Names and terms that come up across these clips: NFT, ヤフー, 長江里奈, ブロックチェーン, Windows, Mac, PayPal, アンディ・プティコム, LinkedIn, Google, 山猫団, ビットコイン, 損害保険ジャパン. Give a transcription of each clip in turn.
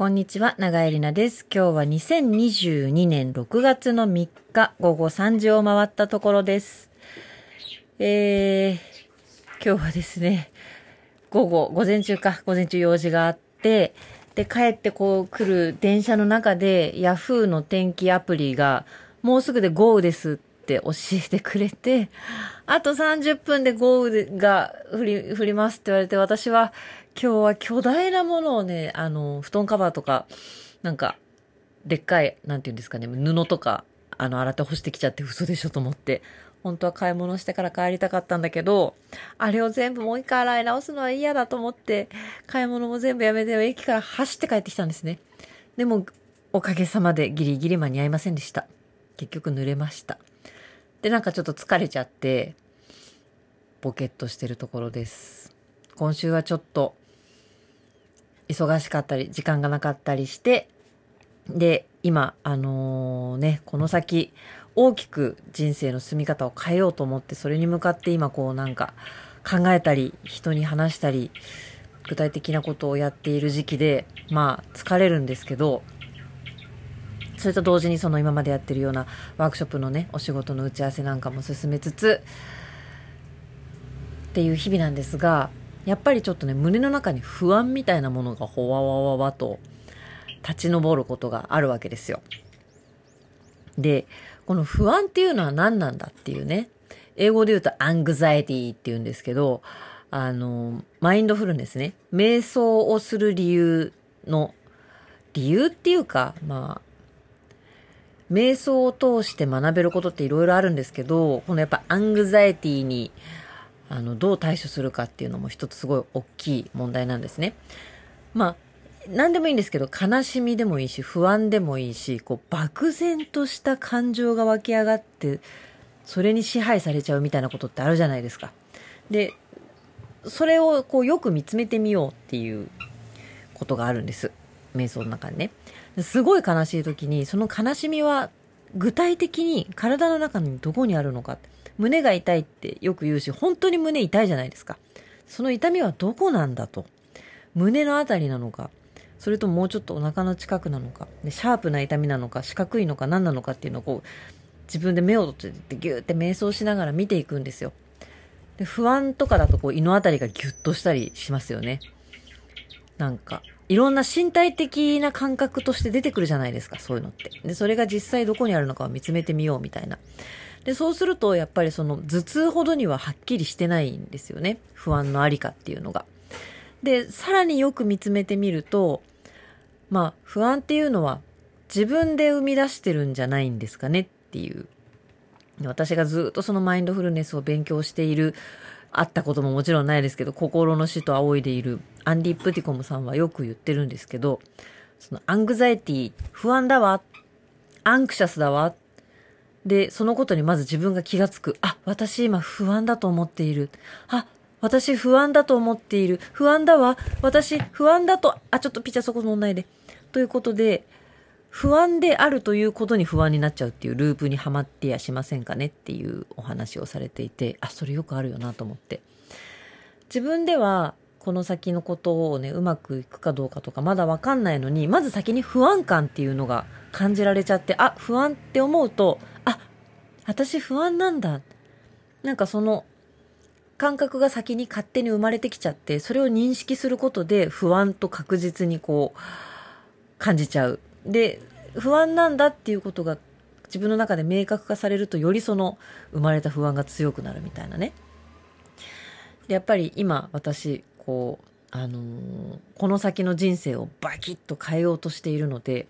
こんにちは、長江里奈です。今日は2022年6月の3日、午後3時を回ったところです。今日はですね、午前中用事があって、で、帰ってこう来る電車の中で、ヤフーの天気アプリが、もうすぐで豪雨ですって教えてくれて、あと30分で豪雨が降りますって言われて、私は、今日は巨大なものをね、布団カバーとか、なんか、でっかい、なんていうんですかね、布とか、洗って干してきちゃって嘘でしょと思って、本当は買い物してから帰りたかったんだけど、あれを全部もう一回洗い直すのは嫌だと思って、買い物も全部やめて、駅から走って帰ってきたんですね。でも、おかげさまでギリギリ間に合いませんでした。結局濡れました。で、なんかちょっと疲れちゃって、ボケっとしてるところです。今週はちょっと、忙しかったり時間がなかったりして、で今この先大きく人生の進み方を変えようと思って、それに向かって今こうなんか考えたり人に話したり具体的なことをやっている時期で、まあ疲れるんですけど、それと同時にその今までやってるようなワークショップのね、お仕事の打ち合わせなんかも進めつつっていう日々なんですが、やっぱりちょっとね、胸の中に不安みたいなものがほわわわわと立ち上ることがあるわけですよ。で、この不安っていうのは何なんだっていうね、英語で言うとアングザイティっていうんですけど、マインドフルネスね、瞑想をする理由っていうか、まあ、瞑想を通して学べることっていろいろあるんですけど、このやっぱアングザイティにどう対処するかっていうのも一つすごい大きい問題なんですね。まあ、何でもいいんですけど、悲しみでもいいし、不安でもいいし、こう、漠然とした感情が湧き上がって、それに支配されちゃうみたいなことってあるじゃないですか。で、それをこう、よく見つめてみようっていうことがあるんです。瞑想の中にね。すごい悲しい時に、その悲しみは具体的に体の中にどこにあるのかって。胸が痛いってよく言うし、本当に胸痛いじゃないですか。その痛みはどこなんだと。胸のあたりなのか、それとももうちょっとお腹の近くなのか、でシャープな痛みなのか、四角いのか何なのかっていうのをこう、自分で目を閉じてギューって瞑想しながら見ていくんですよ。で、不安とかだとこう、胃のあたりがギュッとしたりしますよね。なんか、いろんな身体的な感覚として出てくるじゃないですか、そういうのって。で、それが実際どこにあるのかを見つめてみようみたいな。で、そうすると、やっぱりその頭痛ほどにははっきりしてないんですよね。不安のありかっていうのが。で、さらによく見つめてみると、まあ、不安っていうのは自分で生み出してるんじゃないんですかねっていう。私がずっとそのマインドフルネスを勉強している、会ったことももちろんないですけど、心の師と仰いでいるアンディ・プティコムさんはよく言ってるんですけど、そのアングザイティ、不安だわ、アンクシャスだわ、で、そのことにまず自分が気がつく。あ、私今不安だと思っている。あ、私不安だと思っている。不安だわ。私不安だと、あ、ちょっとピッチャーそこ乗んないで。ということで、不安であるということに不安になっちゃうっていうループにはまってやしませんかねっていうお話をされていて、あ、それよくあるよなと思って。自分ではこの先のことをね、うまくいくかどうかとかまだわかんないのに、まず先に不安感っていうのが感じられちゃって、あ、不安って思うと、私不安なんだ。なんかその感覚が先に勝手に生まれてきちゃって、それを認識することで不安と確実にこう感じちゃう。で、不安なんだっていうことが自分の中で明確化されると、よりその生まれた不安が強くなるみたいなね。で、やっぱり今私こう、この先の人生をバキッと変えようとしているので、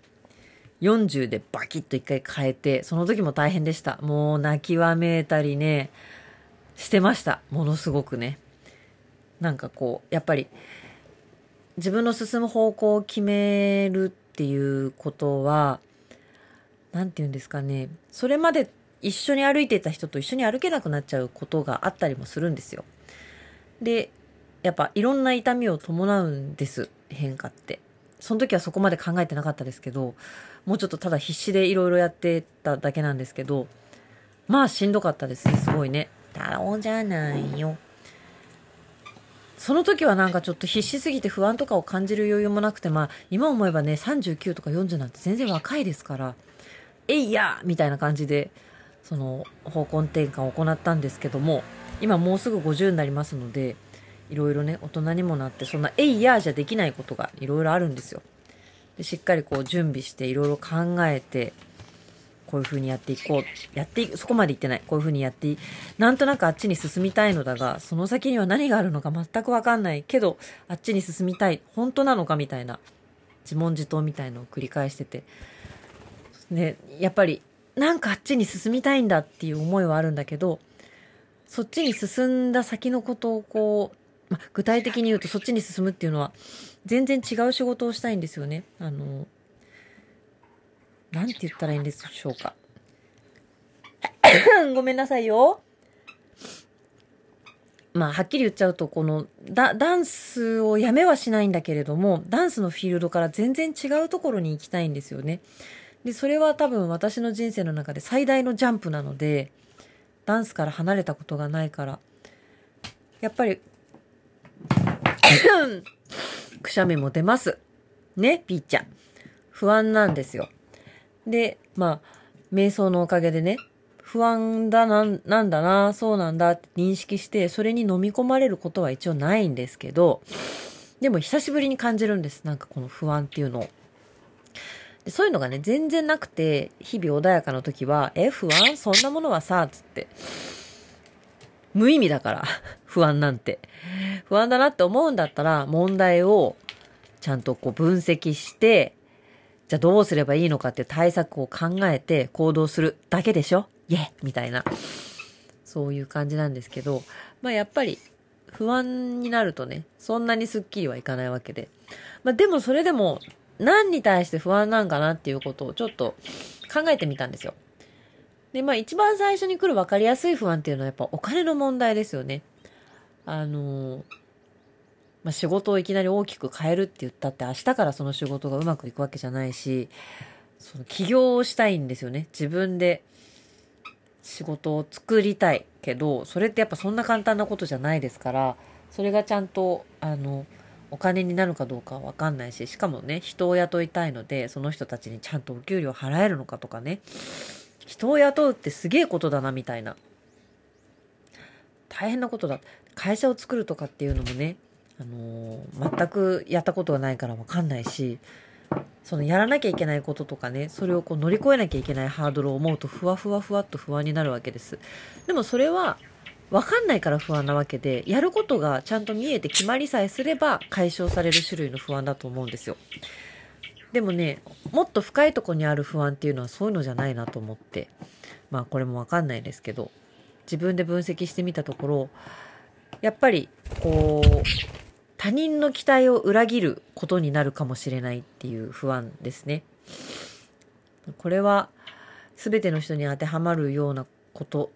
40でバキッと一回変えて、その時も大変でした。もう泣きわめいたりね、してました。ものすごくね。なんかこう、やっぱり、自分の進む方向を決めるっていうことは、なんていうんですかね、それまで一緒に歩いていた人と一緒に歩けなくなっちゃうことがあったりもするんですよ。で、やっぱいろんな痛みを伴うんです、変化って。その時はそこまで考えてなかったですけど、もうちょっとただ必死でいろいろやってただけなんですけど、まあしんどかったですね、すごいね。だろうじゃないよ。その時はなんかちょっと必死すぎて不安とかを感じる余裕もなくて、まあ今思えばね39とか40なんて全然若いですから、えいやみたいな感じでその方向転換を行ったんですけども、今もうすぐ50になりますので、いろいろね大人にもなって、そんなえいやじゃできないことがいろいろあるんですよ。でしっかりこう準備していろいろ考えて、こういう風にやっていこう、そこまでいってない、こういう風にやってなんとなくあっちに進みたいのだが、その先には何があるのか全く分かんないけど、あっちに進みたい、本当なのかみたいな自問自答みたいのを繰り返してて、ね、やっぱりなんかあっちに進みたいんだっていう思いはあるんだけど、そっちに進んだ先のことをこう、具体的に言うとそっちに進むっていうのは全然違う仕事をしたいんですよね。なんて言ったらいいんでしょうか。ごめんなさいよ。まあはっきり言っちゃうと、このダンスをやめはしないんだけれども、ダンスのフィールドから全然違うところに行きたいんですよね。でそれは多分私の人生の中で最大のジャンプなので、ダンスから離れたことがないから、やっぱりくしゃみも出ますね、ピーちゃん。不安なんですよ。で、まあ、瞑想のおかげでね、不安だなんだな、そうなんだって認識して、それに飲み込まれることは一応ないんですけど、でも久しぶりに感じるんです。なんかこの不安っていうのを。でそういうのがね、全然なくて、日々穏やかな時は、不安？そんなものはさ、つって。無意味だから、不安なんて。不安だなって思うんだったら、問題をちゃんとこう分析して、じゃあどうすればいいのかって対策を考えて行動するだけでしょ？イエみたいな。そういう感じなんですけど、まあやっぱり不安になるとね、そんなにスッキリはいかないわけで。まあでもそれでも何に対して不安なんかなっていうことをちょっと考えてみたんですよ。で、まあ一番最初に来る分かりやすい不安っていうのはやっぱお金の問題ですよね。仕事をいきなり大きく変えるって言ったって明日からその仕事がうまくいくわけじゃないし、その起業をしたいんですよね。自分で仕事を作りたいけど、それってやっぱそんな簡単なことじゃないですから、それがちゃんとお金になるかどうかはわかんないし、しかもね、人を雇いたいので、その人たちにちゃんとお給料払えるのかとかね、人を雇うってすげえことだなみたいな。大変なことだ。会社を作るとかっていうのもね、全くやったことがないから分かんないし、そのやらなきゃいけないこととかね、それをこう乗り越えなきゃいけないハードルを思うとふわっと不安になるわけです。でもそれは分かんないから不安なわけで、やることがちゃんと見えて決まりさえすれば解消される種類の不安だと思うんですよ。でもね、もっと深いとこにある不安っていうのはそういうのじゃないなと思って、まあこれも分かんないですけど、自分で分析してみたところ、やっぱりこう他人の期待を裏切ることになるかもしれないっていう不安ですね。これは全ての人に当てはまるようなこと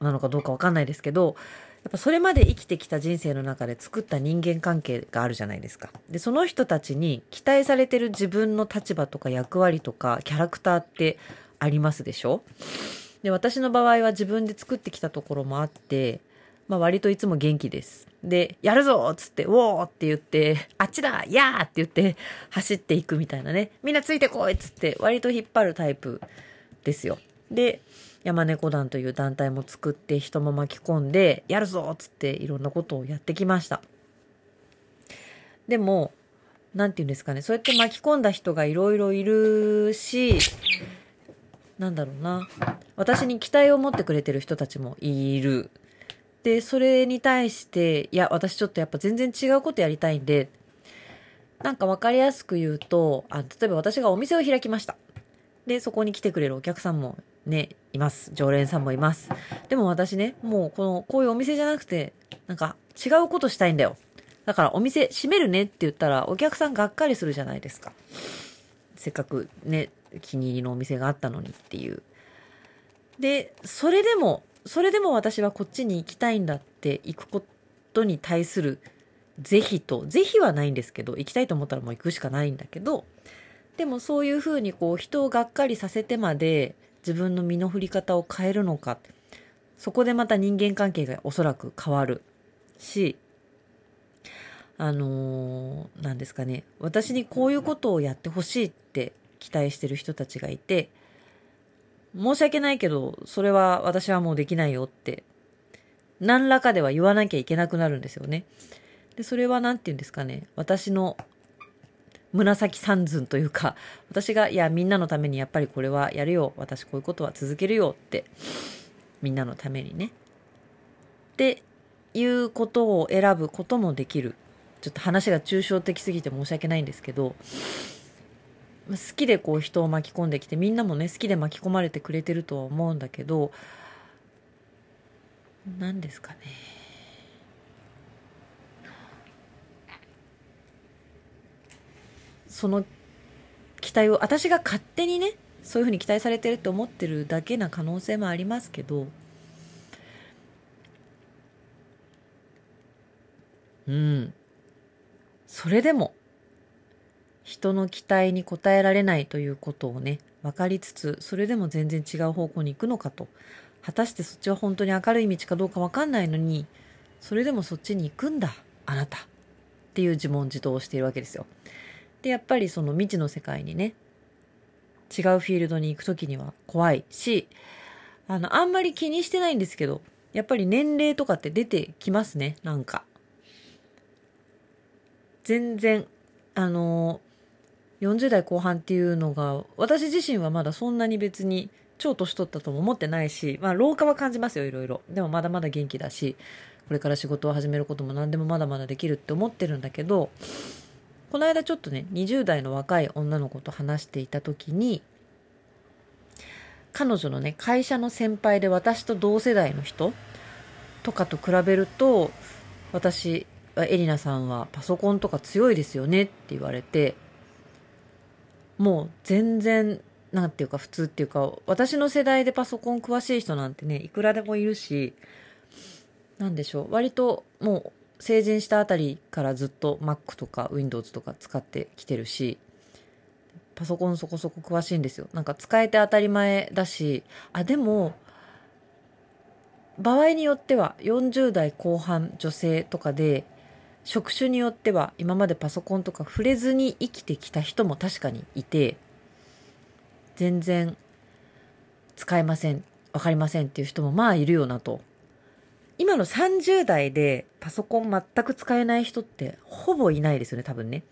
なのかどうかわかんないですけど、やっぱそれまで生きてきた人生の中で作った人間関係があるじゃないですか。で、その人たちに期待されてる自分の立場とか役割とかキャラクターってありますでしょ？で、私の場合は自分で作ってきたところもあって、まあ割といつも元気です。で、やるぞっつって、おーって言って、あっちだやーって言って走っていくみたいなね。みんなついてこいっつって割と引っ張るタイプですよ。で、山猫団という団体も作って人も巻き込んで、やるぞっつっていろんなことをやってきました。でも、なんていうんですかね、そうやって巻き込んだ人がいろいろいるし、なんだろうな、私に期待を持ってくれてる人たちもいる。で、それに対して、いや、私ちょっとやっぱ全然違うことやりたいんで、なんかわかりやすく言うと、例えば私がお店を開きました。で、そこに来てくれるお客さんもね、います。常連さんもいます。でも私ね、もうこういうお店じゃなくて、なんか違うことしたいんだよ。だからお店閉めるねって言ったら、お客さんがっかりするじゃないですか。せっかくね、気に入りのお店があったのにっていう。で、それでも私はこっちに行きたいんだって行くことに対する是非はないんですけど、行きたいと思ったらもう行くしかないんだけど、でもそういうふうにこう人をがっかりさせてまで自分の身の振り方を変えるのか、そこでまた人間関係がおそらく変わるし、なんですかね、私にこういうことをやってほしいって期待してる人たちがいて、申し訳ないけどそれは私はもうできないよって何らかでは言わなきゃいけなくなるんですよね。で、それはなんて言うんですかね、私の紫三寸というか、私がいやみんなのためにやっぱりこれはやるよ、私こういうことは続けるよってみんなのためにねっていうことを選ぶこともできる。ちょっと話が抽象的すぎて申し訳ないんですけど、好きでこう人を巻き込んできて、みんなもね好きで巻き込まれてくれてるとは思うんだけど、何ですかね、その期待を私が勝手にねそういうふうに期待されてると思ってるだけな可能性もありますけど、うん、それでも人の期待に応えられないということをね分かりつつ、それでも全然違う方向に行くのかと、果たしてそっちは本当に明るい道かどうか分かんないのに、それでもそっちに行くんだあなたっていう自問自答をしているわけですよ。でやっぱりその未知の世界にね、違うフィールドに行く時には怖いし、あんまり気にしてないんですけど、やっぱり年齢とかって出てきますね。なんか全然40代後半っていうのが、私自身はまだそんなに別に超年取ったとも思ってないし、まあ老化は感じますよいろいろ。でもまだまだ元気だし、これから仕事を始めることも何でもまだまだできるって思ってるんだけど、この間ちょっとね20代の若い女の子と話していた時に、彼女のね会社の先輩で私と同世代の人とかと比べると、私エリナさんはパソコンとか強いですよねって言われて、もう全然なんていうか普通っていうか、私の世代でパソコン詳しい人なんてねいくらでもいるし、なんでしょう、割ともう成人したあたりからずっと Mac とか Windows とか使ってきてるし、パソコンそこそこ詳しいんですよ。なんか使えて当たり前だし、でも場合によっては40代後半女性とかで、職種によっては今までパソコンとか触れずに生きてきた人も確かにいて、全然使えません、分かりませんっていう人もまあいるよなと。今の30代でパソコン全く使えない人ってほぼいないですよね、多分ね。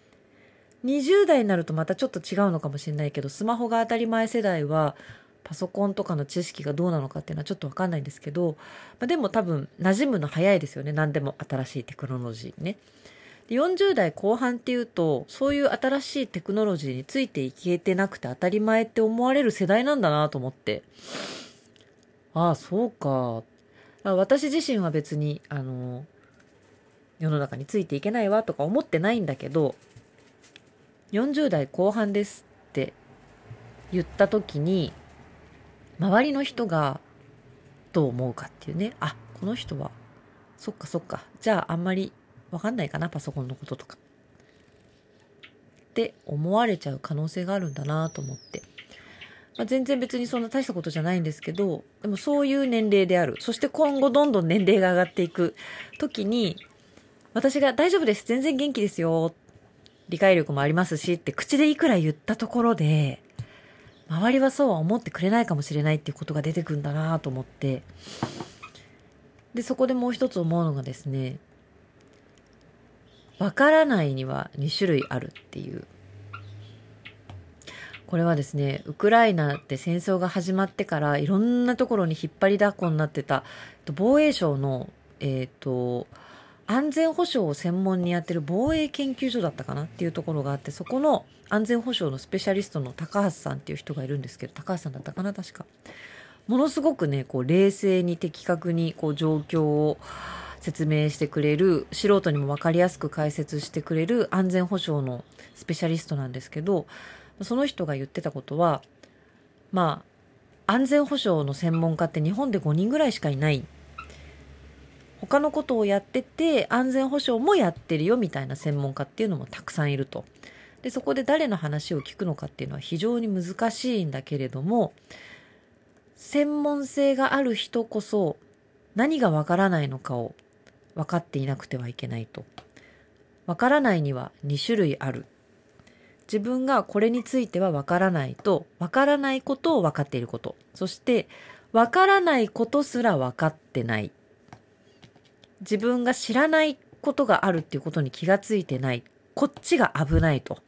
20代になるとまたちょっと違うのかもしれないけど、スマホが当たり前世代はパソコンとかの知識がどうなのかっていうのはちょっと分かんないんですけど、でも多分馴染むの早いですよね、何でも新しいテクノロジーね。で40代後半っていうと、そういう新しいテクノロジーについていけてなくて当たり前って思われる世代なんだなと思って、ああそうか、私自身は別に世の中についていけないわとか思ってないんだけど、40代後半ですって言った時に周りの人がどう思うかっていうね、あ、この人はそっかそっか、じゃああんまりわかんないかなパソコンのこととかって思われちゃう可能性があるんだなと思って、全然別にそんな大したことじゃないんですけど、でもそういう年齢である、そして今後どんどん年齢が上がっていく時に、私が大丈夫です、全然元気ですよ、理解力もありますしって口でいくら言ったところで、周りはそうは思ってくれないかもしれないっていうことが出てくるんだなと思って、でそこでもう一つ思うのがですね、わからないには2種類あるっていう、これはですねウクライナで戦争が始まってからいろんなところに引っ張りだこになってた防衛省の安全保障を専門にやってる防衛研究所だったかなっていうところがあって、そこの安全保障のスペシャリストの高橋さんっていう人がいるんですけど、高橋さんだったかな確か、ものすごくねこう冷静に的確にこう状況を説明してくれる、素人にも分かりやすく解説してくれる安全保障のスペシャリストなんですけど、その人が言ってたことは、まあ安全保障の専門家って日本で5人ぐらいしかいない、他のことをやってて安全保障もやってるよみたいな専門家っていうのもたくさんいると。でそこで誰の話を聞くのかっていうのは非常に難しいんだけれども、専門性がある人こそ何がわからないのかを分かっていなくてはいけないと。わからないには2種類ある。自分がこれについてはわからないと、わからないことをわかっていること。そして、わからないことすらわかってない。自分が知らないことがあるっていうことに気がついてない。こっちが危ないと。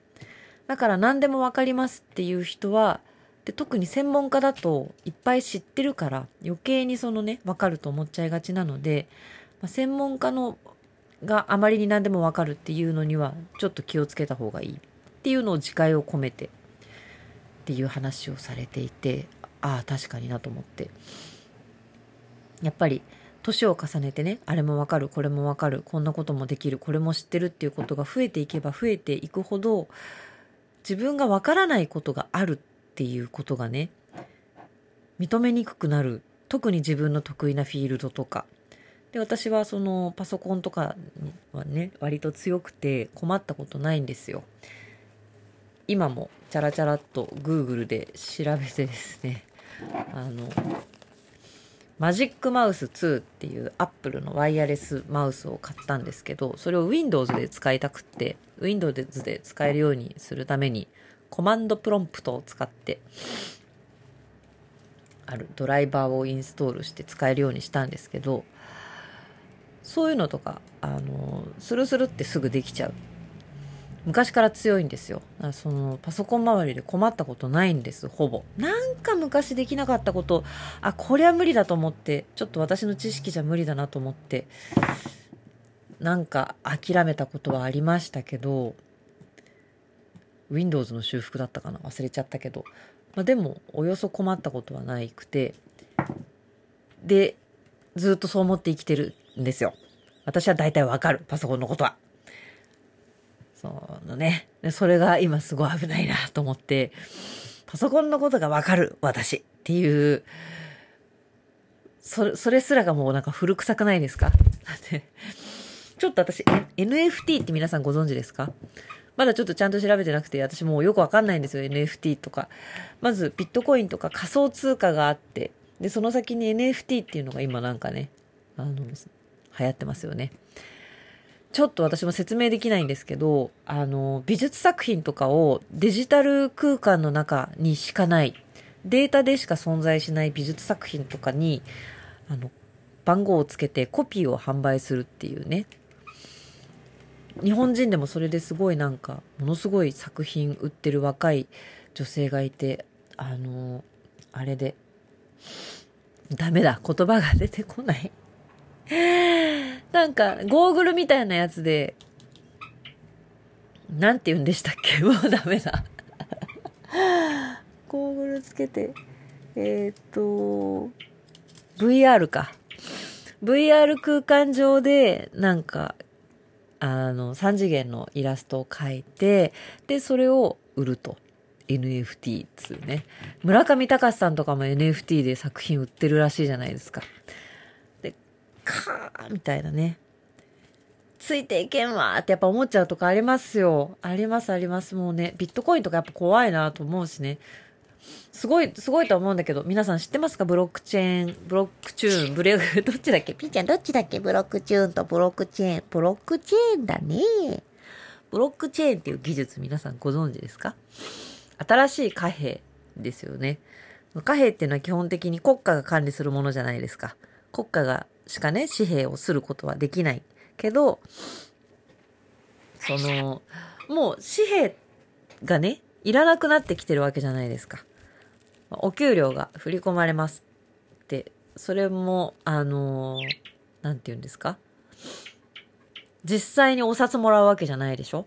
だから何でもわかりますっていう人は、で特に専門家だといっぱい知ってるから余計にそのね、わかると思っちゃいがちなので、まあ、専門家のがあまりに何でもわかるっていうのにはちょっと気をつけた方がいいっていうのを自戒を込めてっていう話をされていて、ああ確かになと思って、やっぱり年を重ねてね、あれもわかるこれもわかるこんなこともできるこれも知ってるっていうことが増えていけば増えていくほど、自分がわからないことがあるっていうことがね、認めにくくなる。特に自分の得意なフィールドとかで、私はそのパソコンとかはね割と強くて困ったことないんですよ。今もチャラチャラっと Google で調べてですね、マジックマウス2っていう Apple のワイヤレスマウスを買ったんですけど、それを Windows で使いたくって、 Windows で使えるようにするためにコマンドプロンプトを使ってあるドライバーをインストールして使えるようにしたんですけど、そういうのとかスルスルってすぐできちゃう。昔から強いんですよ。だからそのパソコン周りで困ったことないんです。ほぼなんか昔できなかったこと、あこれは無理だと思って、ちょっと私の知識じゃ無理だなと思ってなんか諦めたことはありましたけど、 Windows の修復だったかな忘れちゃったけど、まあ、でもおよそ困ったことはないくて、でずっとそう思って生きてるんですよ。私は大体わかるパソコンのことは。それが今すごい危ないなと思って、パソコンのことがわかる私っていう、それすらがもうなんか古臭くないですかちょっと私 NFT って皆さんご存知ですか？まだちょっとちゃんと調べてなくて、私もうよくわかんないんですよ NFT とか。まずビットコインとか仮想通貨があって、でその先に NFT っていうのが今なんかね流行ってますよね。ちょっと私も説明できないんですけど、美術作品とかをデジタル空間の中にしかない、データでしか存在しない美術作品とかに、番号をつけてコピーを販売するっていうね。日本人でもそれですごいなんか、ものすごい作品売ってる若い女性がいて、あれで、ダメだ、言葉が出てこない。なんかゴーグルみたいなやつでなんて言うんでしたっけ、もうダメだゴーグルつけてVR か VR 空間上でなんか3次元のイラストを描いて、でそれを売ると NFT っつうね。村上隆さんとかも NFT で作品売ってるらしいじゃないですか。かーみたいなね、ついていけんわーってやっぱ思っちゃうとかありますよ。ありますあります。もうねビットコインとかやっぱ怖いなと思うしね、すごいと思うんだけど、皆さん知ってますか？ブロックチューンどっちだっけ？ピーちゃんどっちだっけ？ブロックチューンとブロックチェーンだね。ブロックチェーンっていう技術皆さんご存知ですか？新しい貨幣ですよね。貨幣っていうのは基本的に国家が管理するものじゃないですか。国家がしかね紙幣をすることはできないけど、そのもう紙幣がねいらなくなってきてるわけじゃないですか。お給料が振り込まれますって、それもなんて言うんですか、実際にお札もらうわけじゃないでしょ。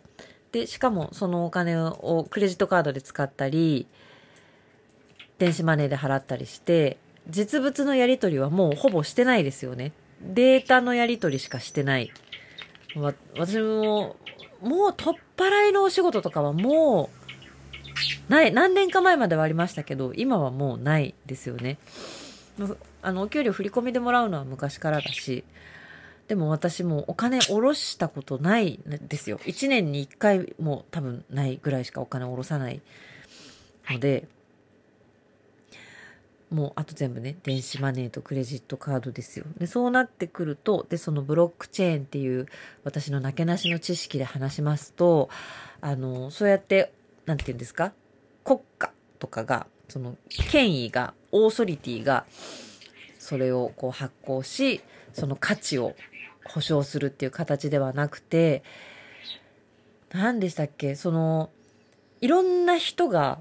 でしかもそのお金をクレジットカードで使ったり電子マネーで払ったりして、実物のやり取りはもうほぼしてないですよね。データのやり取りしかしてない。私も、もう取っ払いのお仕事とかはもう、ない。何年か前まではありましたけど、今はもうないですよね。お給料振り込みでもらうのは昔からだし、でも私もお金下ろしたことないですよ。1年に1回も多分ないぐらいしかお金下ろさないので、もうあと全部ね電子マネーとクレジットカードですよ。でそうなってくると、でそのブロックチェーンっていう私のなけなしの知識で話しますと、そうやってなんていうんですか、国家とかがその権威がオーソリティがそれをこう発行し、その価値を保証するっていう形ではなくて、何でしたっけ、そのいろんな人が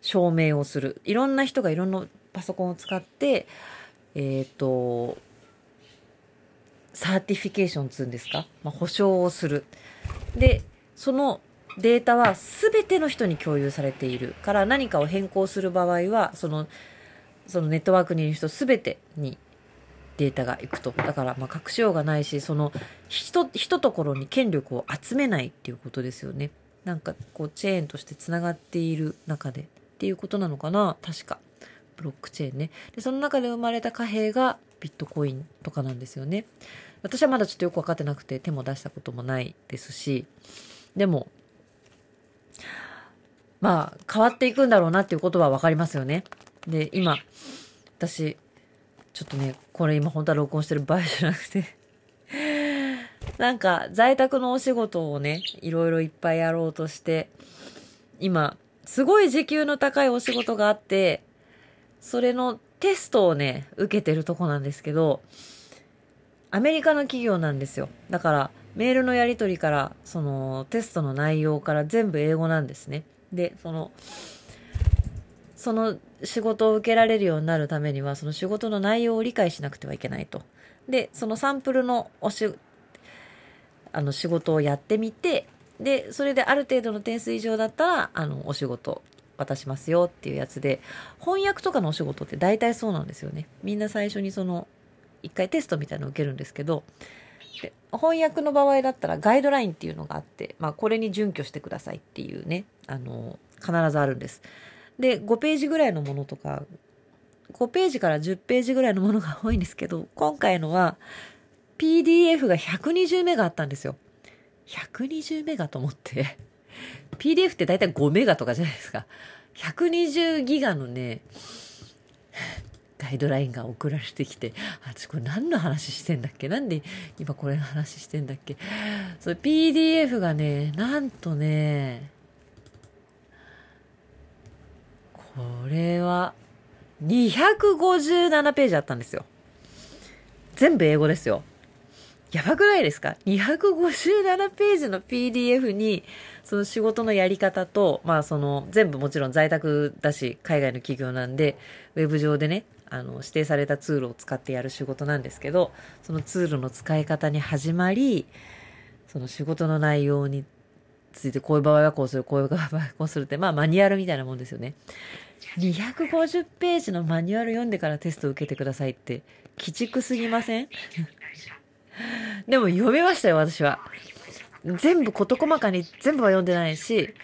証明をする、いろんな人がいろんなパソコンを使って、サーティフィケーションつうんですか、保証をする。で、そのデータは全ての人に共有されているから、何かを変更する場合は、そのネットワークにいる人全てにデータがいくと。だから、隠しようがないし、その一ところに権力を集めないっていうことですよね。なんか、こう、チェーンとしてつながっている中でっていうことなのかな、確か。ブロックチェーンね。でその中で生まれた貨幣がビットコインとかなんですよね。私はまだちょっとよく分かってなくて手も出したこともないですし、でもまあ変わっていくんだろうなっていうことは分かりますよね。で今私ちょっとねこれ今本当は録音してる場合じゃなくてなんか在宅のお仕事をねいろいろいっぱいやろうとして、今すごい時給の高いお仕事があって、それのテストをね、受けてるとこなんですけど、アメリカの企業なんですよ。だから、メールのやり取りから、そのテストの内容から全部英語なんですね。で、その仕事を受けられるようになるためには、その仕事の内容を理解しなくてはいけないと。で、そのサンプルの仕事をやってみて、で、それである程度の点数以上だったら、お仕事渡しますよっていうやつで、翻訳とかのお仕事って大体そうなんですよね。みんな最初にその一回テストみたいなのを受けるんですけど、で翻訳の場合だったらガイドラインっていうのがあって、これに準拠してくださいっていうね、必ずあるんです。で、5ページぐらいのものとか、5ページから10ページぐらいのものが多いんですけど、今回のは PDF が120メガあったんですよ。120メガと思って。PDF ってだいたい5メガとかじゃないですか。120ギガのね、ガイドラインが送られてきて、私これ何の話してんだっけ？なんで今これの話してんだっけ？それ PDF がね、なんとね、これは257ページあったんですよ。全部英語ですよ。やばくないですか？ 257 ページの PDF に、その仕事のやり方と、全部もちろん在宅だし、海外の企業なんで、ウェブ上でね、指定されたツールを使ってやる仕事なんですけど、そのツールの使い方に始まり、その仕事の内容について、こういう場合はこうする、こういう場合はこうするって、マニュアルみたいなもんですよね。250ページのマニュアル読んでからテストを受けてくださいって、鬼畜すぎません？でも読めましたよ、私は。全部事細かに全部は読んでないし、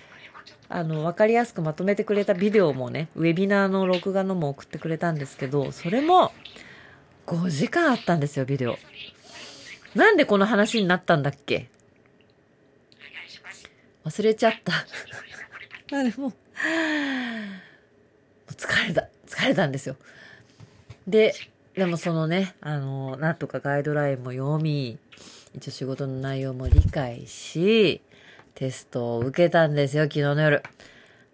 わかりやすくまとめてくれたビデオもね、ウェビナーの録画のも送ってくれたんですけど、それも5時間あったんですよ、ビデオ。なんでこの話になったんだっけ？忘れちゃった。もう疲れたんですよ。でもそのね、なんとかガイドラインも読み、一応仕事の内容も理解し、テストを受けたんですよ、昨日の夜。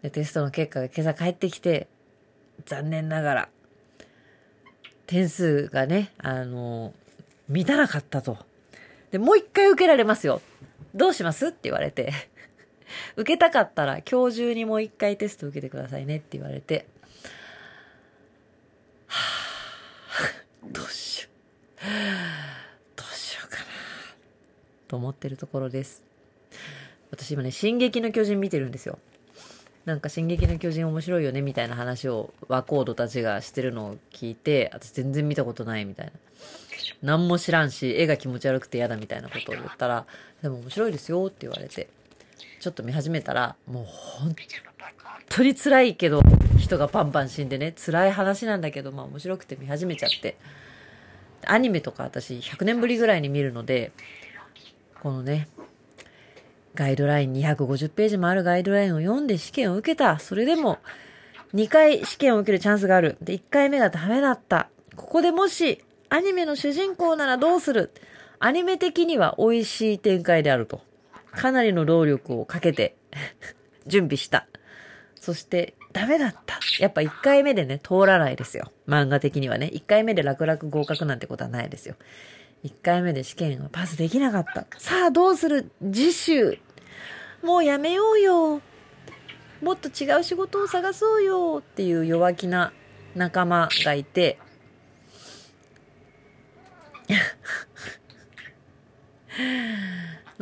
で、テストの結果が今朝返ってきて、残念ながら、点数がね、満たなかったと。で、もう一回受けられますよ。どうしますって言われて。受けたかったら、今日中にもう一回テスト受けてくださいねって言われて。どうしようかなと思ってるところです。私今ね、進撃の巨人見てるんですよ。なんか進撃の巨人面白いよねみたいな話をワコードたちがしてるのを聞いて、私全然見たことないみたいな、何も知らんし絵が気持ち悪くて嫌だみたいなことを言ったら、でも面白いですよって言われて、ちょっと見始めたら、もう本当に辛いけど、人がパンパン死んでね、辛い話なんだけど、面白くて見始めちゃって、アニメとか私100年ぶりぐらいに見るので、このね、ガイドライン250ページもあるガイドラインを読んで試験を受けた。それでも2回試験を受けるチャンスがある。で、1回目がダメだった。ここでもし、アニメの主人公ならどうする？アニメ的には美味しい展開であると。かなりの労力をかけて、準備した。そして、ダメだった。やっぱ1回目でね、通らないですよ。漫画的にはね。1回目で楽々合格なんてことはないですよ。1回目で試験はパスできなかった。さあ、どうする？次週。もうやめようよ。もっと違う仕事を探そうよっていう弱気な仲間がいて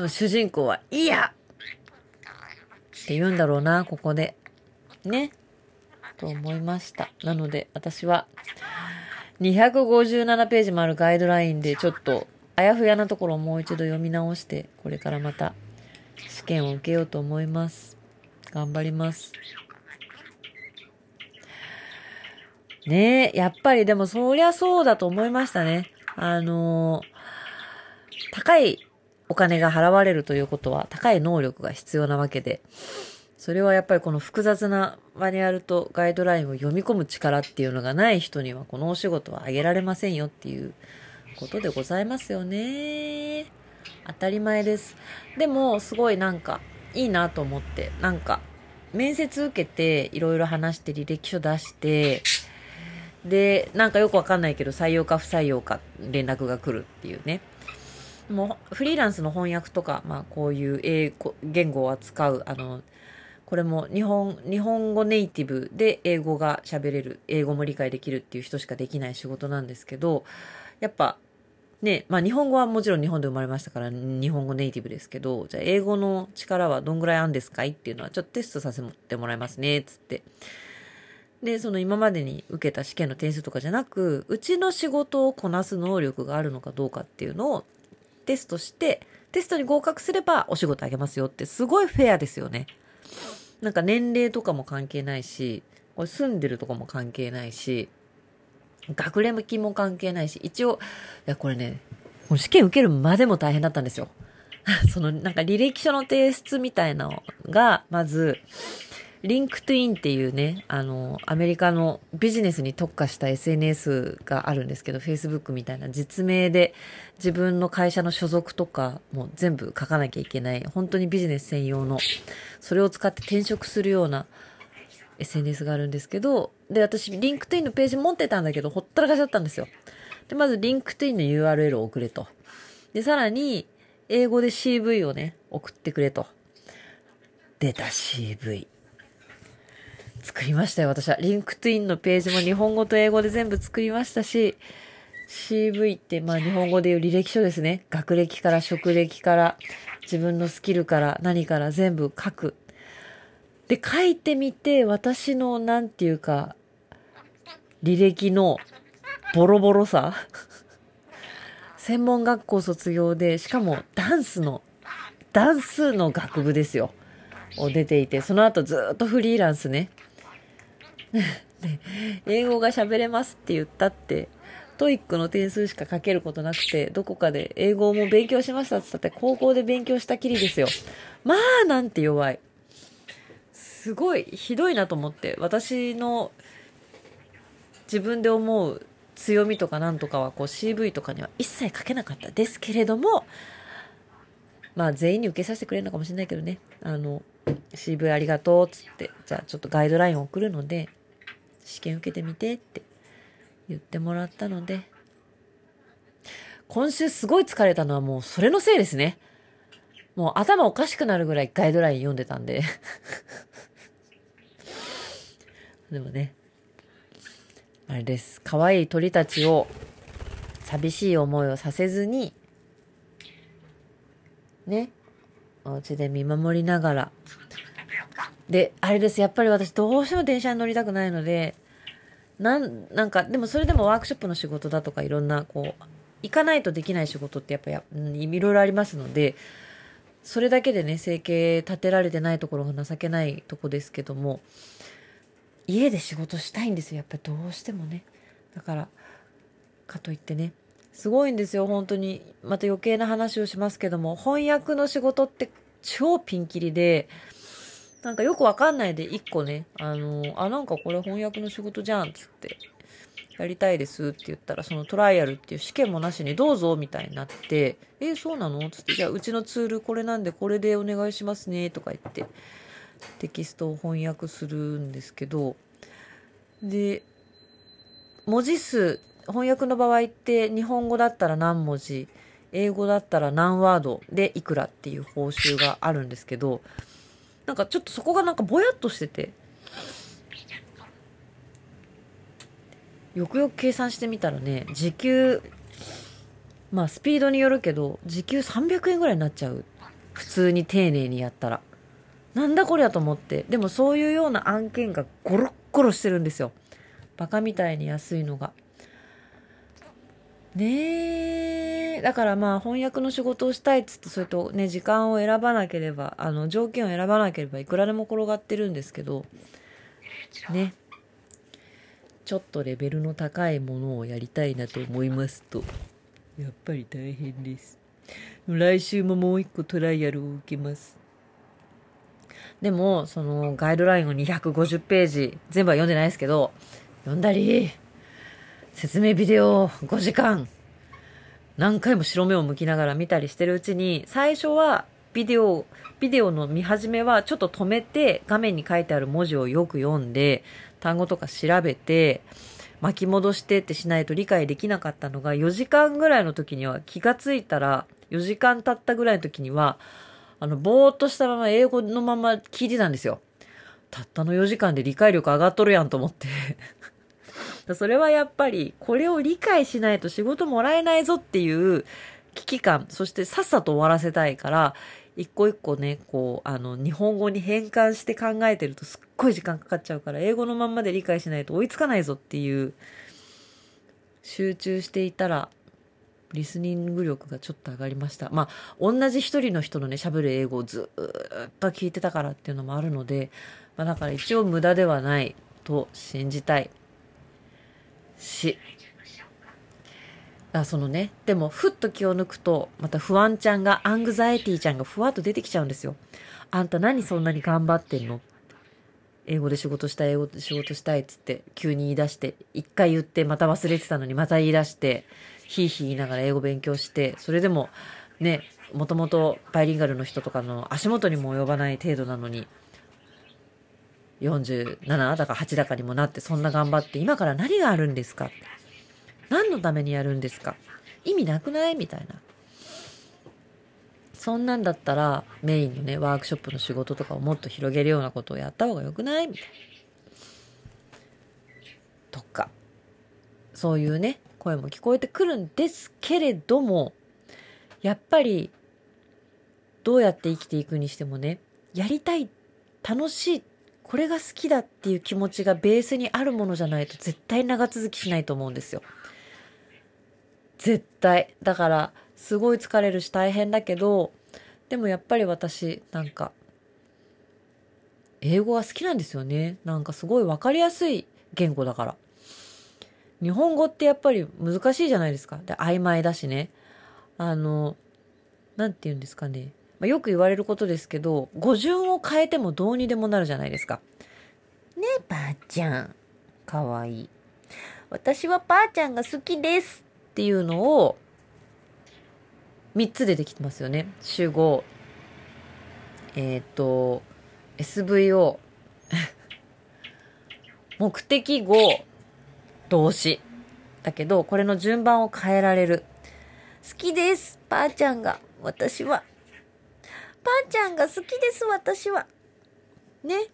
主人公はいやって言うんだろうな、ここでねと思いました。なので私は257ページもあるガイドラインでちょっとあやふやなところをもう一度読み直して、これからまた試験を受けようと思います。頑張ります。ねえ、やっぱりでもそりゃそうだと思いましたね。高いお金が払われるということは高い能力が必要なわけで、それはやっぱりこの複雑なマニュアルとガイドラインを読み込む力っていうのがない人にはこのお仕事はあげられませんよっていうことでございますよね。当たり前です。でもすごいなんかいいなと思って、なんか面接受けていろいろ話して履歴書出して、でなんかよくわかんないけど採用か不採用か連絡が来るっていうね。もうフリーランスの翻訳とか、まあ、こういう英語言語を扱うこれも日本語ネイティブで英語が喋れる、英語も理解できるっていう人しかできない仕事なんですけど、やっぱね、まあ日本語はもちろん日本で生まれましたから日本語ネイティブですけど、じゃあ英語の力はどんぐらいあるんですかいっていうのはちょっとテストさせてもらいますね、つって。で、その今までに受けた試験の点数とかじゃなく、うちの仕事をこなす能力があるのかどうかっていうのをテストして、テストに合格すればお仕事あげますよってすごいフェアですよね。なんか年齢とかも関係ないし、これ住んでるとかも関係ないし、学歴も関係ないし、一応、いや、これね、この試験受けるまでも大変だったんですよ。その、なんか履歴書の提出みたいなのが、まず、リンクトゥインっていうね、アメリカのビジネスに特化した SNS があるんですけど、Facebook みたいな実名で自分の会社の所属とかも全部書かなきゃいけない、本当にビジネス専用の、それを使って転職するような、SNS があるんですけど、で、私、リンクトゥインのページ持ってたんだけど、ほったらかしだったんですよ。で、まず、リンクトゥインの URL を送れと。で、さらに、英語で CV をね、送ってくれと。出た CV。作りましたよ、私は。リンクトゥインのページも日本語と英語で全部作りましたし、CV って、まあ、日本語でいう履歴書ですね。学歴から、職歴から、自分のスキルから、何から全部書く。で、書いてみて、私の、なんていうか、履歴のボロボロさ。専門学校卒業で、しかもダンスの学部ですよ。を出ていて、その後ずっとフリーランスね。ね、英語が喋れますって言ったって、トイックの点数しか書けることなくて、どこかで英語も勉強しましたって言ったって、高校で勉強したきりですよ。まあ、なんて弱い。すごいひどいなと思って、私の自分で思う強みとかなんとかはこう CV とかには一切書けなかったですけれども、まあ全員に受けさせてくれるのかもしれないけどね、CV ありがとうっつって、じゃあちょっとガイドラインを送るので試験受けてみてって言ってもらったので、今週すごい疲れたのはもうそれのせいですね。もう頭おかしくなるぐらいガイドライン読んでたんででもね、あれです。可愛い鳥たちを寂しい思いをさせずに、ね、お家で見守りながら。で、あれです。やっぱり私どうしても電車に乗りたくないので、なんか、でもそれでもワークショップの仕事だとかいろんな、こう、行かないとできない仕事ってやっぱいろいろありますので、それだけでね、生計立てられてないところが情けないとこですけども、家で仕事したいんですよ。やっぱりどうしてもね。だから、かといってね。すごいんですよ、本当に。また余計な話をしますけども、翻訳の仕事って超ピンキリで、なんかよくわかんないで一個ね、なんかこれ翻訳の仕事じゃんっつって、やりたいですって言ったら、そのトライアルっていう試験もなしにどうぞみたいになって、そうなのつって、じゃあうちのツールこれなんでこれでお願いしますねとか言って、テキストを翻訳するんですけど、で、文字数、翻訳の場合って日本語だったら何文字、英語だったら何ワードでいくらっていう報酬があるんですけど、なんかちょっとそこがなんかぼやっとしてて、よくよく計算してみたらね、時給、まあスピードによるけど、時給300円ぐらいになっちゃう。普通に丁寧にやったら。なんだこりゃと思って。でもそういうような案件がゴロッゴロしてるんですよ。バカみたいに安いのが。ねえ。だからまあ翻訳の仕事をしたいっつって、それとね、時間を選ばなければ、条件を選ばなければいくらでも転がってるんですけど、ね。ちょっとレベルの高いものをやりたいなと思いますと、やっぱり大変です。来週ももう一個トライアルを受けます。でも、そのガイドラインを250ページ、全部は読んでないですけど、読んだり、説明ビデオを5時間、何回も白目を向きながら見たりしてるうちに、最初はビデオの見始めはちょっと止めて、画面に書いてある文字をよく読んで、単語とか調べて、巻き戻してってしないと理解できなかったのが、4時間ぐらいの時には、気がついたら、4時間経ったぐらいの時には、ぼーっとしたまま英語のまま聞いてたんですよ。たったの4時間で理解力上がっとるやんと思って。それはやっぱり、これを理解しないと仕事もらえないぞっていう危機感、そしてさっさと終わらせたいから、一個一個ね、こう、日本語に変換して考えてるとすっごい時間かかっちゃうから、英語のまんまで理解しないと追いつかないぞっていう、集中していたら、リスニング力がちょっと上がりました。まあ、同じ一人の人のね、喋る英語をずっと聞いてたからっていうのもあるので、まあだから一応無駄ではないと信じたい。そのね、でもふっと気を抜くとまた不安ちゃんがアングザイティちゃんがふわっと出てきちゃうんですよ。あんた何そんなに頑張ってんの、英語で仕事したいっつって急に言い出して、一回言ってまた忘れてたのにまた言い出して、ヒーヒー言いながら英語勉強して、それでもね、もともとバイリンガルの人とかの足元にも及ばない程度なのに、47だか8だかにもなって、そんな頑張って今から何があるんですか、何のためにやるんですか、意味なくないみたいな。そんなんだったらメインのね、ワークショップの仕事とかをもっと広げるようなことをやった方がよくないみたいな。とか、そういうね、声も聞こえてくるんですけれども、やっぱりどうやって生きていくにしてもね、やりたい、楽しい、これが好きだっていう気持ちがベースにあるものじゃないと絶対長続きしないと思うんですよ。絶対。だから、すごい疲れるし大変だけど、でもやっぱり私、なんか、英語が好きなんですよね。なんかすごいわかりやすい言語だから。日本語ってやっぱり難しいじゃないですか。で、曖昧だしね。なんて言うんですかね。まあ、よく言われることですけど、語順を変えてもどうにでもなるじゃないですか。ねえ、ばあちゃん。かわいい。私はばあちゃんが好きです。っていうのを3つ出てきてますよね。主語、SVO 目的語、動詞だけど、これの順番を変えられる。好きです、ばあちゃんが。私はばあちゃんが好きです。私はね、好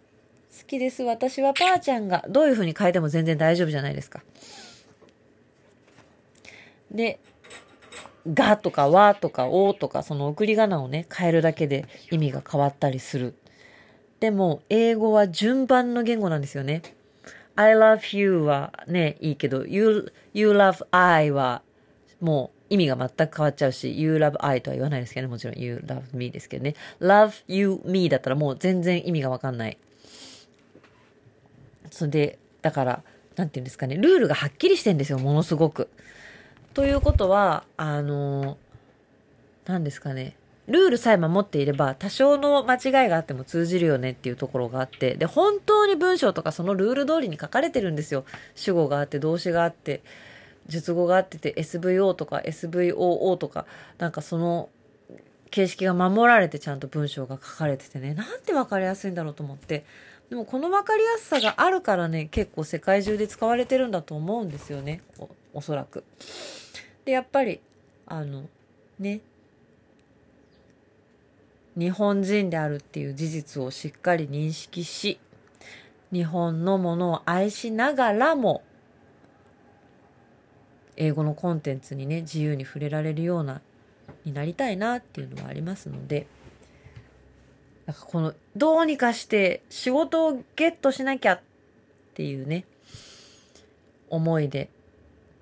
きです。私はばあちゃんが。どういう風に変えても全然大丈夫じゃないですか。で、がとかわとかおとか、その送り仮名をね、変えるだけで意味が変わったりする。でも、英語は順番の言語なんですよね。I love you はね、いいけど、you love I はもう意味が全く変わっちゃうし、you love I とは言わないですけどね。もちろん you love me ですけどね。love you me だったらもう全然意味がわかんない。それで、だから、なんていうんですかね、ルールがはっきりしてんですよ、ものすごく。ということは、何ですかね。ルールさえ守っていれば多少の間違いがあっても通じるよねっていうところがあって、で本当に文章とかそのルール通りに書かれてるんですよ。主語があって動詞があって述語があってて SVO とか SVOO とかなんかその形式が守られてちゃんと文章が書かれててね、なんて分かりやすいんだろうと思って。でもこの分かりやすさがあるからね、結構世界中で使われてるんだと思うんですよね、おそらく。でやっぱりね、日本人であるっていう事実をしっかり認識し、日本のものを愛しながらも英語のコンテンツにね自由に触れられるようなになりたいなっていうのはありますので、なんかこのどうにかして仕事をゲットしなきゃっていうね思いで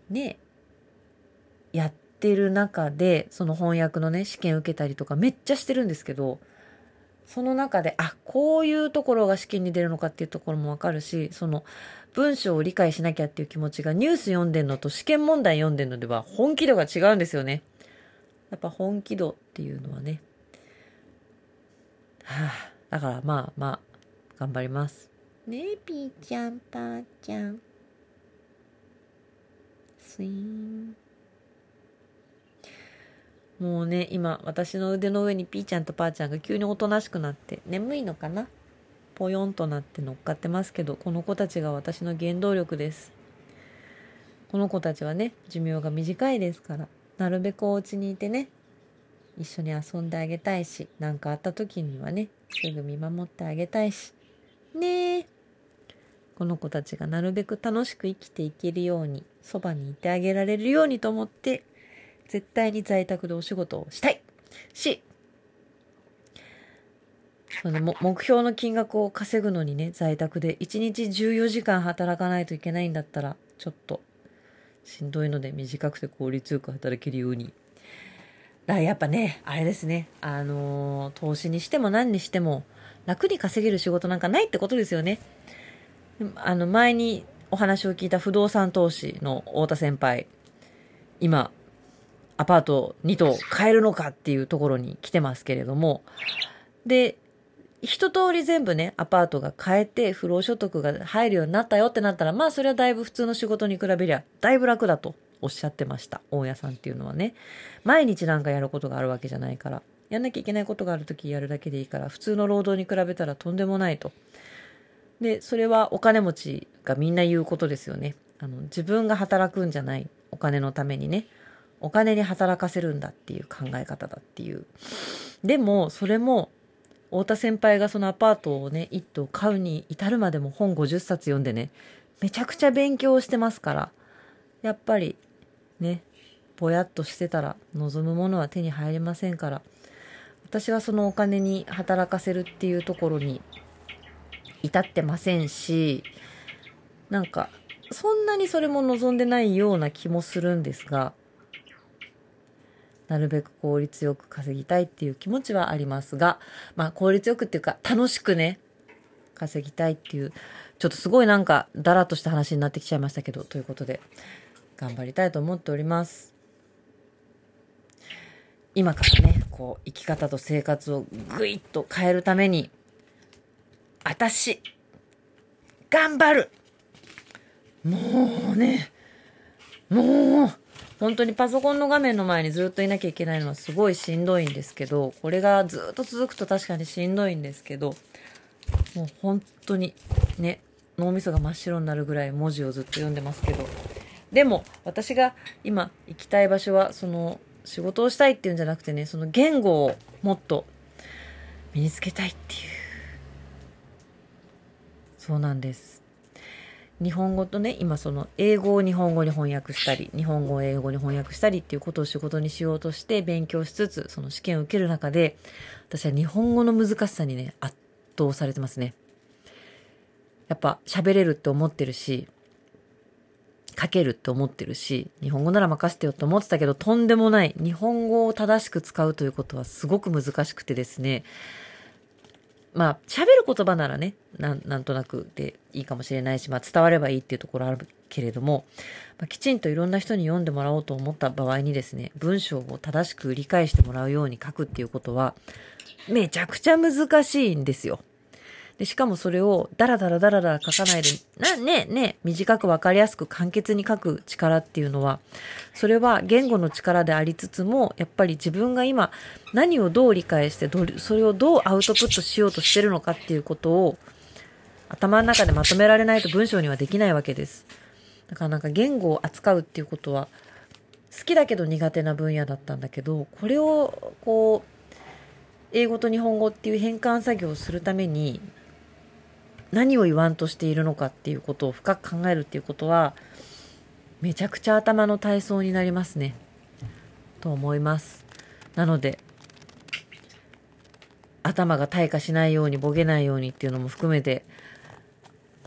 ねやってる中で、その翻訳のね試験受けたりとかめっちゃしてるんですけど、その中でこういうところが試験に出るのかっていうところもわかるし、その文章を理解しなきゃっていう気持ちがニュース読んでんのと試験問題読んでんのでは本気度が違うんですよね。やっぱ本気度っていうのはね、だからまあ頑張りますね。えピーちゃんパーちゃんスイーン。もうね今私の腕の上にピーちゃんとパーちゃんが急におとなしくなって眠いのかなぽよんとなって乗っかってますけど、この子たちが私の原動力です。この子たちはね寿命が短いですから、なるべくお家にいてね一緒に遊んであげたいし、何かあった時にはねすぐ見守ってあげたいしね。この子たちがなるべく楽しく生きていけるように、そばにいてあげられるようにと思って絶対に在宅でお仕事をしたいし、その目標の金額を稼ぐのにね在宅で1日14時間働かないといけないんだったらちょっとしんどいので、短くて効率よく働けるように。だからやっぱねあれですね、投資にしても何にしても楽に稼げる仕事なんかないってことですよね。前にお話を聞いた不動産投資の太田先輩、今アパート2棟買えるのかっていうところに来てますけれども、で一通り全部ねアパートが買えて不労所得が入るようになったよってなったら、まあそれはだいぶ普通の仕事に比べりゃだいぶ楽だとおっしゃってました。大家さんっていうのはね毎日なんかやることがあるわけじゃないから、やんなきゃいけないことがあるときやるだけでいいから、普通の労働に比べたらとんでもないと。でそれはお金持ちがみんな言うことですよね。自分が働くんじゃない、お金のためにね、お金に働かせるんだっていう考え方だっていう。でもそれも太田先輩がそのアパートをね一棟買うに至るまでも本50冊読んでねめちゃくちゃ勉強してますから、やっぱりねぼやっとしてたら望むものは手に入りませんから、私はそのお金に働かせるっていうところに至ってませんし、なんかそんなにそれも望んでないような気もするんですが、なるべく効率よく稼ぎたいっていう気持ちはありますが、まあ効率よくっていうか楽しくね稼ぎたいっていう、ちょっとすごいなんかだらっとした話になってきちゃいましたけど、ということで頑張りたいと思っております。今からねこう生き方と生活をぐいっと変えるために私頑張る。もうねもう本当にパソコンの画面の前にずっといなきゃいけないのはすごいしんどいんですけど、これがずっと続くと確かにしんどいんですけど、もう本当にね脳みそが真っ白になるぐらい文字をずっと読んでますけど、でも私が今行きたい場所はその仕事をしたいっていうんじゃなくてね、その言語をもっと身につけたいっていう、そうなんです。日本語とね今その英語を日本語に翻訳したり、日本語を英語に翻訳したりっていうことを仕事にしようとして勉強しつつ、その試験を受ける中で私は日本語の難しさにね圧倒されてますね。やっぱ喋れるって思ってるし書けるって思ってるし、日本語なら任せてよって思ってたけど、とんでもない日本語を正しく使うということはすごく難しくてですね、まあ喋る言葉ならね、なんとなくでいいかもしれないし、まあ伝わればいいっていうところあるけれども、まあ、きちんといろんな人に読んでもらおうと思った場合にですね、文章を正しく理解してもらうように書くっていうことはめちゃくちゃ難しいんですよ。でしかもそれをダラダラ書かないで、短く分かりやすく簡潔に書く力っていうのは、それは言語の力でありつつも、やっぱり自分が今何をどう理解して、それをどうアウトプットしようとしてるのかっていうことを頭の中でまとめられないと文章にはできないわけです。だからなんか言語を扱うっていうことは好きだけど苦手な分野だったんだけど、これをこう英語と日本語っていう変換作業をするために、何を言わんとしているのかっていうことを深く考えるっていうことはめちゃくちゃ頭の体操になりますねと思います。なので頭が退化しないようにボケないようにっていうのも含めて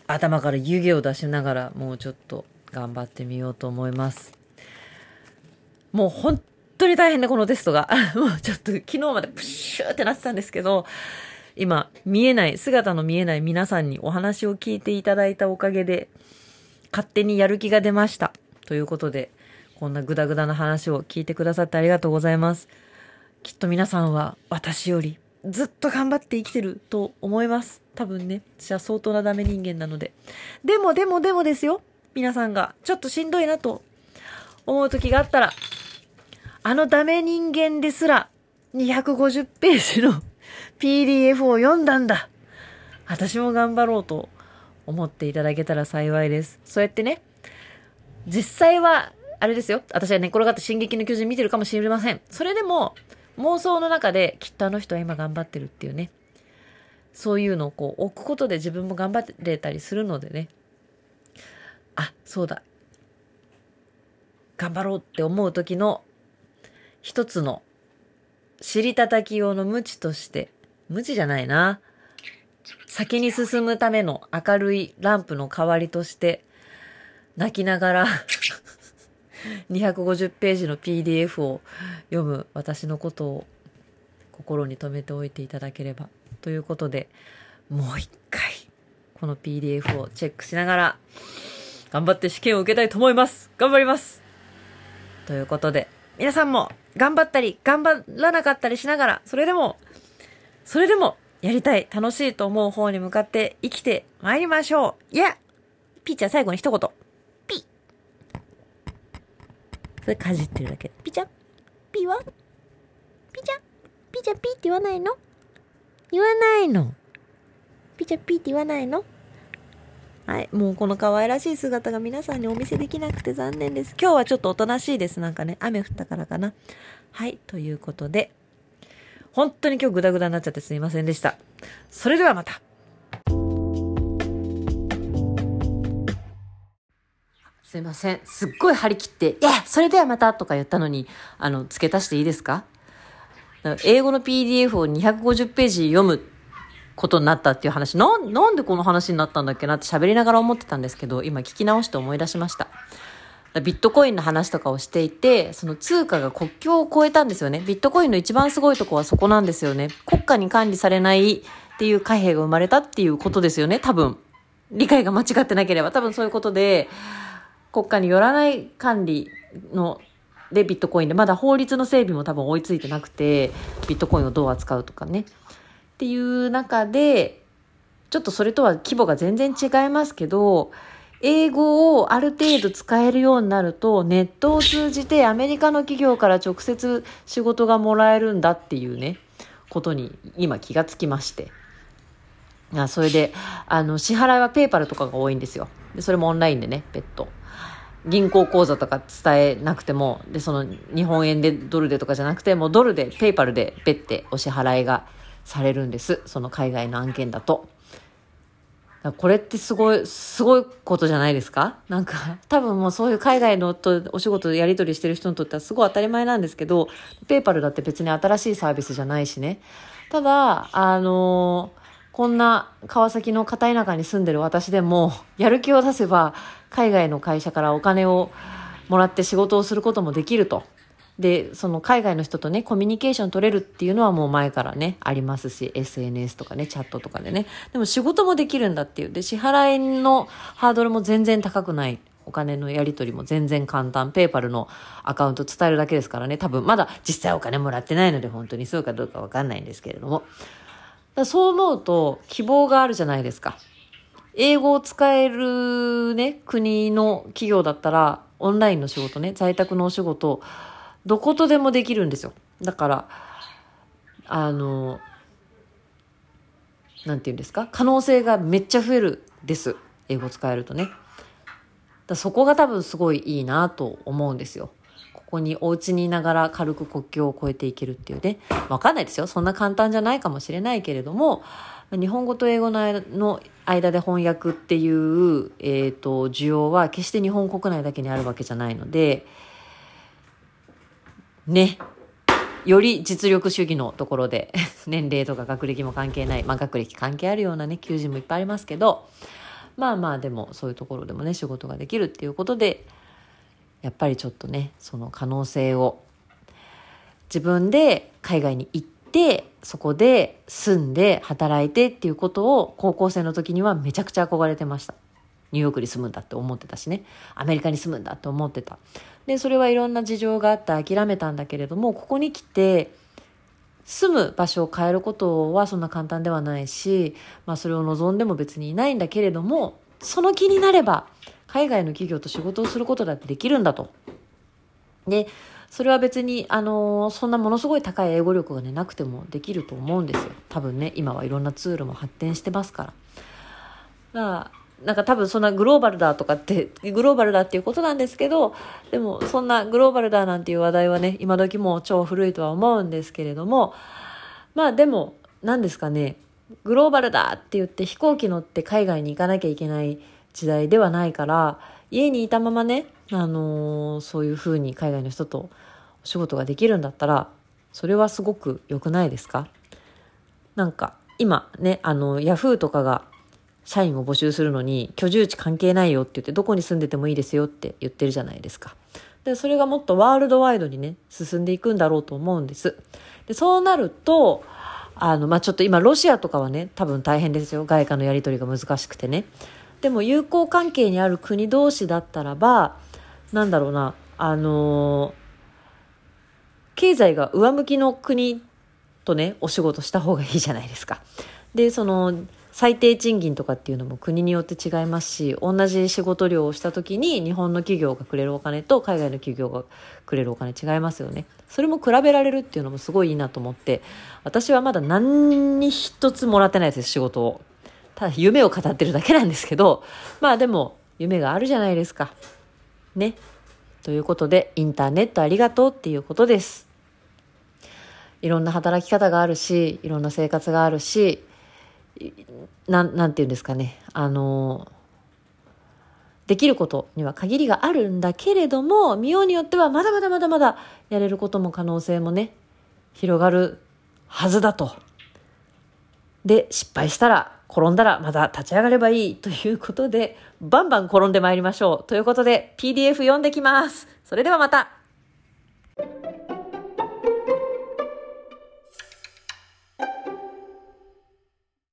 頭から湯気を出しながらもうちょっと頑張ってみようと思います。もう本当に大変でこのテストがもうちょっと昨日までプシューってなってたんですけど、今、見えない、姿の見えない皆さんにお話を聞いていただいたおかげで、勝手にやる気が出ました。ということで、こんなグダグダな話を聞いてくださってありがとうございます。きっと皆さんは私よりずっと頑張って生きてると思います。多分ね、私は相当なダメ人間なので。でもですよ、皆さんがちょっとしんどいなと思う時があったら、あのダメ人間ですら250ページのPDF を読んだんだ。私も頑張ろうと思っていただけたら幸いです。そうやってね、実際は、あれですよ。私は寝転がって進撃の巨人見てるかもしれません。それでも、妄想の中で、きっとあの人は今頑張ってるっていうね。そういうのをこう、置くことで自分も頑張れたりするのでね。あ、そうだ。頑張ろうって思う時の、一つの、尻叩き用の無知として、無知じゃないな。先に進むための明るいランプの代わりとして、泣きながら250ページの PDF を読む私のことを心に留めておいていただければ。ということで、もう一回この PDF をチェックしながら頑張って試験を受けたいと思います。頑張ります。ということで、皆さんも頑張ったり、頑張らなかったりしながら、それでも、やりたい、楽しいと思う方に向かって生きてまいりましょう。いや、ピーちゃん最後に一言。ピー。それかじってるだけ。ピーちゃんピーはピーちゃんピーちゃんピーって言わないの？言わないの。ピーちゃんピーって言わないの？はい。もうこの可愛らしい姿が皆さんにお見せできなくて残念です。今日はちょっとおとなしいです。なんかね、雨降ったからかな。はい。ということで、本当に今日グダグダになっちゃってすいませんでした。それではまた。すいません。すっごい張り切って、それではまたとか言ったのに、付け足していいですか？英語の PDF を250ページ読むことになったっていう話、なんでこの話になったんだっけなって喋りながら思ってたんですけど、今聞き直して思い出しました。ビットコインの話とかをしていて、その通貨が国境を越えたんですよね。ビットコインの一番すごいとこはそこなんですよね。国家に管理されないっていう貨幣が生まれたっていうことですよね。多分理解が間違ってなければ、多分そういうことで、国家によらない管理のでビットコインで、まだ法律の整備も多分追いついてなくて、ビットコインをどう扱うとかねっていう中で、ちょっとそれとは規模が全然違いますけど、英語をある程度使えるようになると、ネットを通じてアメリカの企業から直接仕事がもらえるんだっていうね、ことに今気がつきまして。それで、支払いはPayPalとかが多いんですよ。で、それもオンラインでね、別途。銀行口座とか伝えなくても、で、その日本円でドルでとかじゃなくて、もうドルでPayPalで別ってお支払いがされるんです。その海外の案件だと。だこれってすごいことじゃないですか？なんか、多分もうそういう海外のとお仕事でやり取りしてる人にとってはすごい当たり前なんですけど、ペーパルだって別に新しいサービスじゃないしね。ただ、こんな川崎の片田舎に住んでる私でも、やる気を出せば海外の会社からお金をもらって仕事をすることもできると。で、その海外の人とね、コミュニケーション取れるっていうのはもう前からね、ありますし、SNS とかね、チャットとかでね。でも仕事もできるんだっていう。で、支払いのハードルも全然高くない。お金のやり取りも全然簡単。PayPal のアカウント伝えるだけですからね。多分まだ実際お金もらってないので本当にそうかどうかわかんないんですけれども。だそう思うと希望があるじゃないですか。英語を使えるね、国の企業だったらオンラインの仕事ね、在宅のお仕事、どことでもできるんですよ。だから、なんて言うんですか？可能性がめっちゃ増えるです。英語使えるとね。だそこが多分すごいいいなと思うんですよ。ここにお家にいながら軽く国境を越えていけるっていうね。わかんないですよ。そんな簡単じゃないかもしれないけれども、日本語と英語の間で翻訳っていう、需要は決して日本国内だけにあるわけじゃないので、ね。より実力主義のところで、年齢とか学歴も関係ない。まあ学歴関係あるようなね、求人もいっぱいありますけど、まあまあでもそういうところでもね、仕事ができるっていうことで、やっぱりちょっとね、その可能性を自分で海外に行って、そこで住んで働いてっていうことを高校生の時にはめちゃくちゃ憧れてました。ニューヨークに住むんだって思ってたしね、アメリカに住むんだって思ってた。で、それはいろんな事情があって諦めたんだけれども、ここに来て、住む場所を変えることはそんな簡単ではないし、まあそれを望んでも別にいないんだけれども、その気になれば海外の企業と仕事をすることだってできるんだと。で、それは別にそんなものすごい高い英語力がねなくてもできると思うんですよ。多分ね、今はいろんなツールも発展してますから。なんか多分そんなグローバルだっていうことなんですけど、でもそんなグローバルだなんていう話題はね、今時もう超古いとは思うんですけれども、まあでも、何ですかね、グローバルだって言って飛行機乗って海外に行かなきゃいけない時代ではないから、家にいたままね、そういう風に海外の人とお仕事ができるんだったら、それはすごく良くないですか？なんか、今ね、ヤフーとかが、社員を募集するのに居住地関係ないよって言って、どこに住んでてもいいですよって言ってるじゃないですか。で、それがもっとワールドワイドにね、進んでいくんだろうと思うんです。で、そうなると、まあ、ちょっと今ロシアとかはね、多分大変ですよ。外貨のやり取りが難しくてね。でも友好関係にある国同士だったらば、なんだろうな、経済が上向きの国とね、お仕事した方がいいじゃないですか。で、最低賃金とかっていうのも国によって違いますし、同じ仕事量をした時に日本の企業がくれるお金と海外の企業がくれるお金違いますよね。それも比べられるっていうのもすごいいいなと思って、私はまだ何に一つもらってないです、仕事を。ただ夢を語ってるだけなんですけど、まあでも夢があるじゃないですか。ね。ということで、インターネットありがとうっていうことです。いろんな働き方があるし、いろんな生活があるし、なんていうんですかね、できることには限りがあるんだけれども、見ようによってはまだまだまだまだやれることも可能性もね、広がるはずだと。で、失敗したら、転んだらまた立ち上がればいいということで、バンバン転んでまいりましょう。ということで、 PDF 読んできます。それではまた。